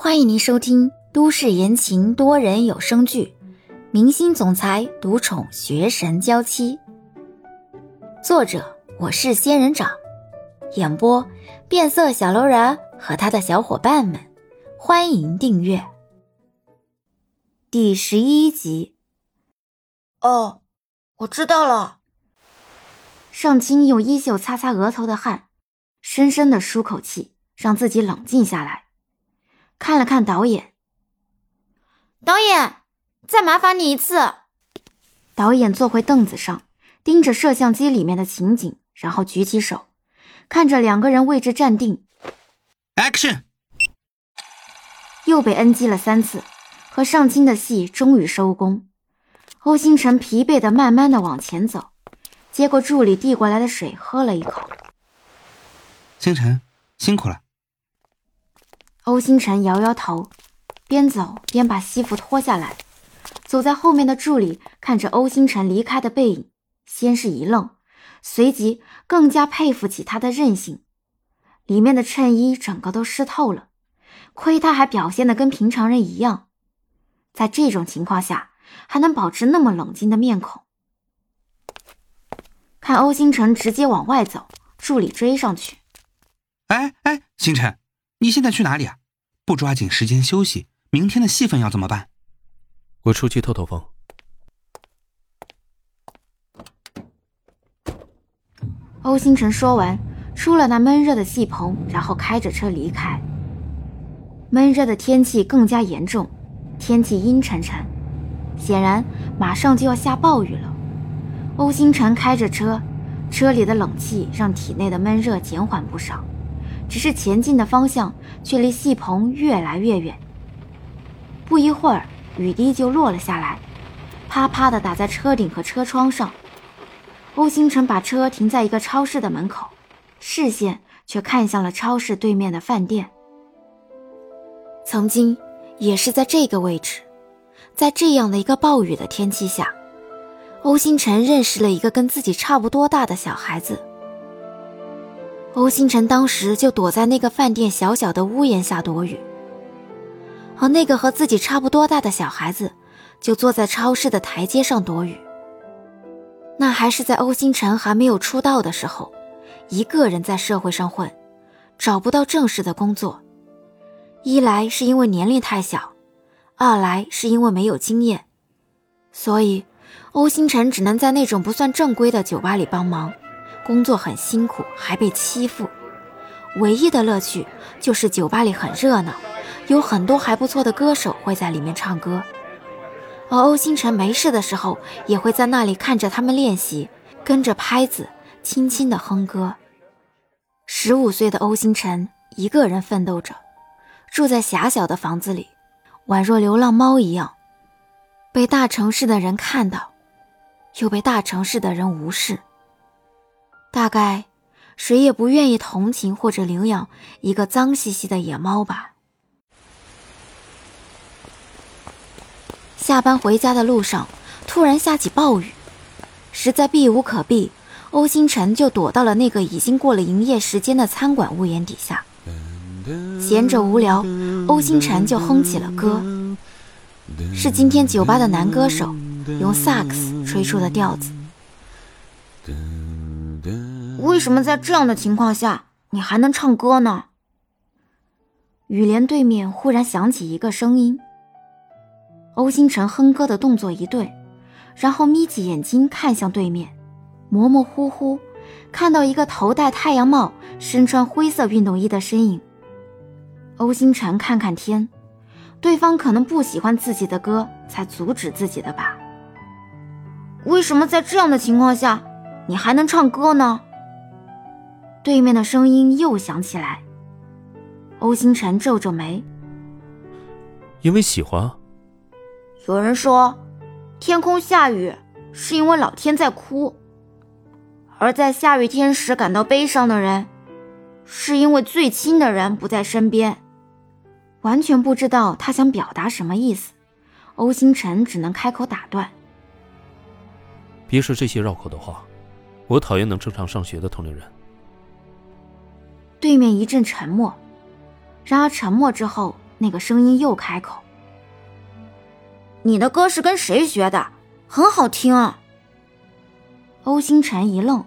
欢迎您收听都市言情多人有声剧《明星总裁独宠学神娇妻》，作者我是仙人掌，演播变色小楼人和他的小伙伴们，欢迎订阅。第11集。哦，我知道了。尚青用衣袖擦擦额头的汗，深深地舒口气，让自己冷静下来。看了看导演，导演，再麻烦你一次。导演坐回凳子上，盯着摄像机里面的情景，然后举起手，看着两个人位置站定。 Action。 又被 NG 了3次，和尚青的戏终于收工。欧星辰疲惫的慢慢的往前走，接过助理递过来的水喝了一口。星辰，辛苦了。欧星辰摇摇头，边走边把西服脱下来。走在后面的助理看着欧星辰离开的背影，先是一愣，随即更加佩服起他的韧性。里面的衬衣整个都湿透了，亏他还表现得跟平常人一样。在这种情况下，还能保持那么冷静的面孔。看欧星辰直接往外走，助理追上去。哎，星辰，你现在去哪里啊？不抓紧时间休息，明天的戏份要怎么办？我出去透透风。欧星辰说完，出了那闷热的戏棚，然后开着车离开。闷热的天气更加严重，天气阴沉沉，显然马上就要下暴雨了。欧星辰开着车，车里的冷气让体内的闷热减缓不少。只是前进的方向却离戏棚越来越远。不一会儿，雨滴就落了下来，啪啪地打在车顶和车窗上。欧星辰把车停在一个超市的门口，视线却看向了超市对面的饭店。曾经也是在这个位置，在这样的一个暴雨的天气下，欧星辰认识了一个跟自己差不多大的小孩子。欧星辰当时就躲在那个饭店小小的屋檐下躲雨，而那个和自己差不多大的小孩子就坐在超市的台阶上躲雨。那还是在欧星辰还没有出道的时候，一个人在社会上混，找不到正式的工作，一来是因为年龄太小，二来是因为没有经验，所以欧星辰只能在那种不算正规的酒吧里帮忙，工作很辛苦，还被欺负。唯一的乐趣就是酒吧里很热闹，有很多还不错的歌手会在里面唱歌，而欧星辰没事的时候也会在那里看着他们练习，跟着拍子轻轻地哼歌。15岁的欧星辰一个人奋斗着，住在狭小的房子里，宛若流浪猫一样，被大城市的人看到，又被大城市的人无视。大概谁也不愿意同情或者领养一个脏兮兮的野猫吧。下班回家的路上突然下起暴雨，实在避无可避，欧星辰就躲到了那个已经过了营业时间的餐馆屋檐底下。闲着无聊，欧星辰就哼起了歌，是今天酒吧的男歌手用萨克斯吹出的调子。为什么在这样的情况下你还能唱歌呢？雨帘对面忽然响起一个声音。欧星辰哼歌的动作一顿，然后眯起眼睛看向对面，模模糊糊看到一个头戴太阳帽，身穿灰色运动衣的身影。欧星辰看看天，对方可能不喜欢自己的歌才阻止自己的吧。为什么在这样的情况下你还能唱歌呢？对面的声音又响起来。欧星辰皱皱眉，因为喜欢。有人说天空下雨是因为老天在哭，而在下雨天时感到悲伤的人是因为最亲的人不在身边。完全不知道他想表达什么意思，欧星辰只能开口打断。别说这些绕口的话，我讨厌能正常上学的同龄人。对面一阵沉默，然而沉默之后，那个声音又开口：“你的歌是跟谁学的？很好听啊。”欧星辰一愣：“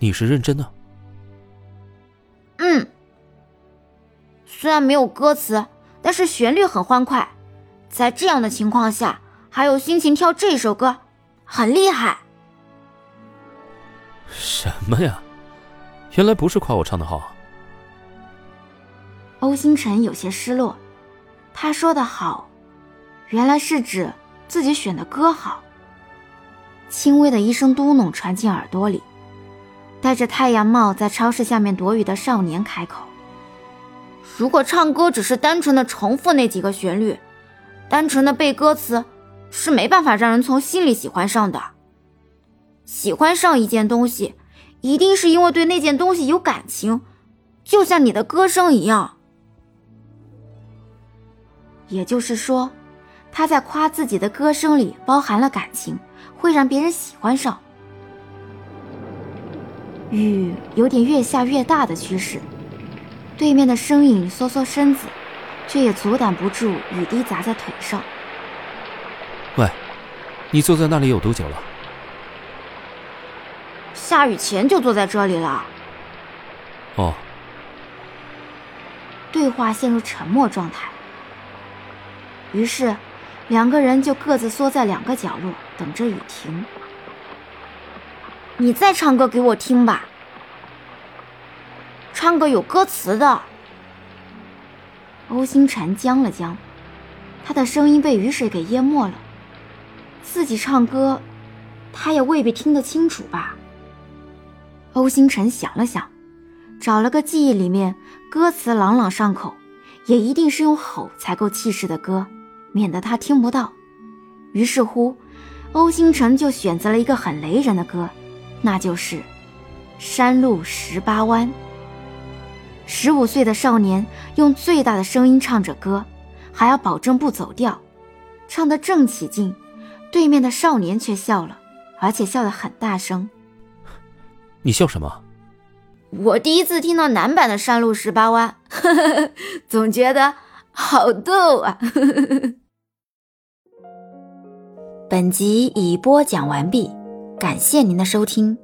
你是认真的？”“嗯，虽然没有歌词，但是旋律很欢快，在这样的情况下还有心情跳这首歌，很厉害。”“什么呀？原来不是夸我唱得好啊。”欧星辰有些失落，他说的好，原来是指自己选的歌好。轻微的一声嘟哝传进耳朵里，戴着太阳帽在超市下面躲雨的少年开口：“如果唱歌只是单纯的重复那几个旋律，单纯的背歌词，是没办法让人从心里喜欢上的。喜欢上一件东西，一定是因为对那件东西有感情，就像你的歌声一样。”也就是说，他在夸自己的歌声里包含了感情，会让别人喜欢上。雨有点越下越大的趋势，对面的身影缩缩身子，却也阻挡不住雨滴砸在腿上。“喂，你坐在那里有多久了？”“下雨前就坐在这里了。”“哦。”对话陷入沉默状态，于是两个人就各自缩在两个角落，等着雨停。“你再唱歌给我听吧，唱歌有歌词的。”欧星辰僵了僵，他的声音被雨水给淹没了，自己唱歌他也未必听得清楚吧。欧星辰想了想，找了个记忆里面歌词朗朗上口，也一定是用吼才够气势的歌，免得他听不到。于是乎，欧星辰就选择了一个很雷人的歌，那就是《山路18弯》。15岁的少年用最大的声音唱着歌，还要保证不走调，唱得正起劲，对面的少年却笑了，而且笑得很大声。“你笑什么？”“我第一次听到男版的山路18弯，呵呵，总觉得好逗啊。”呵呵。本集已播讲完毕，感谢您的收听。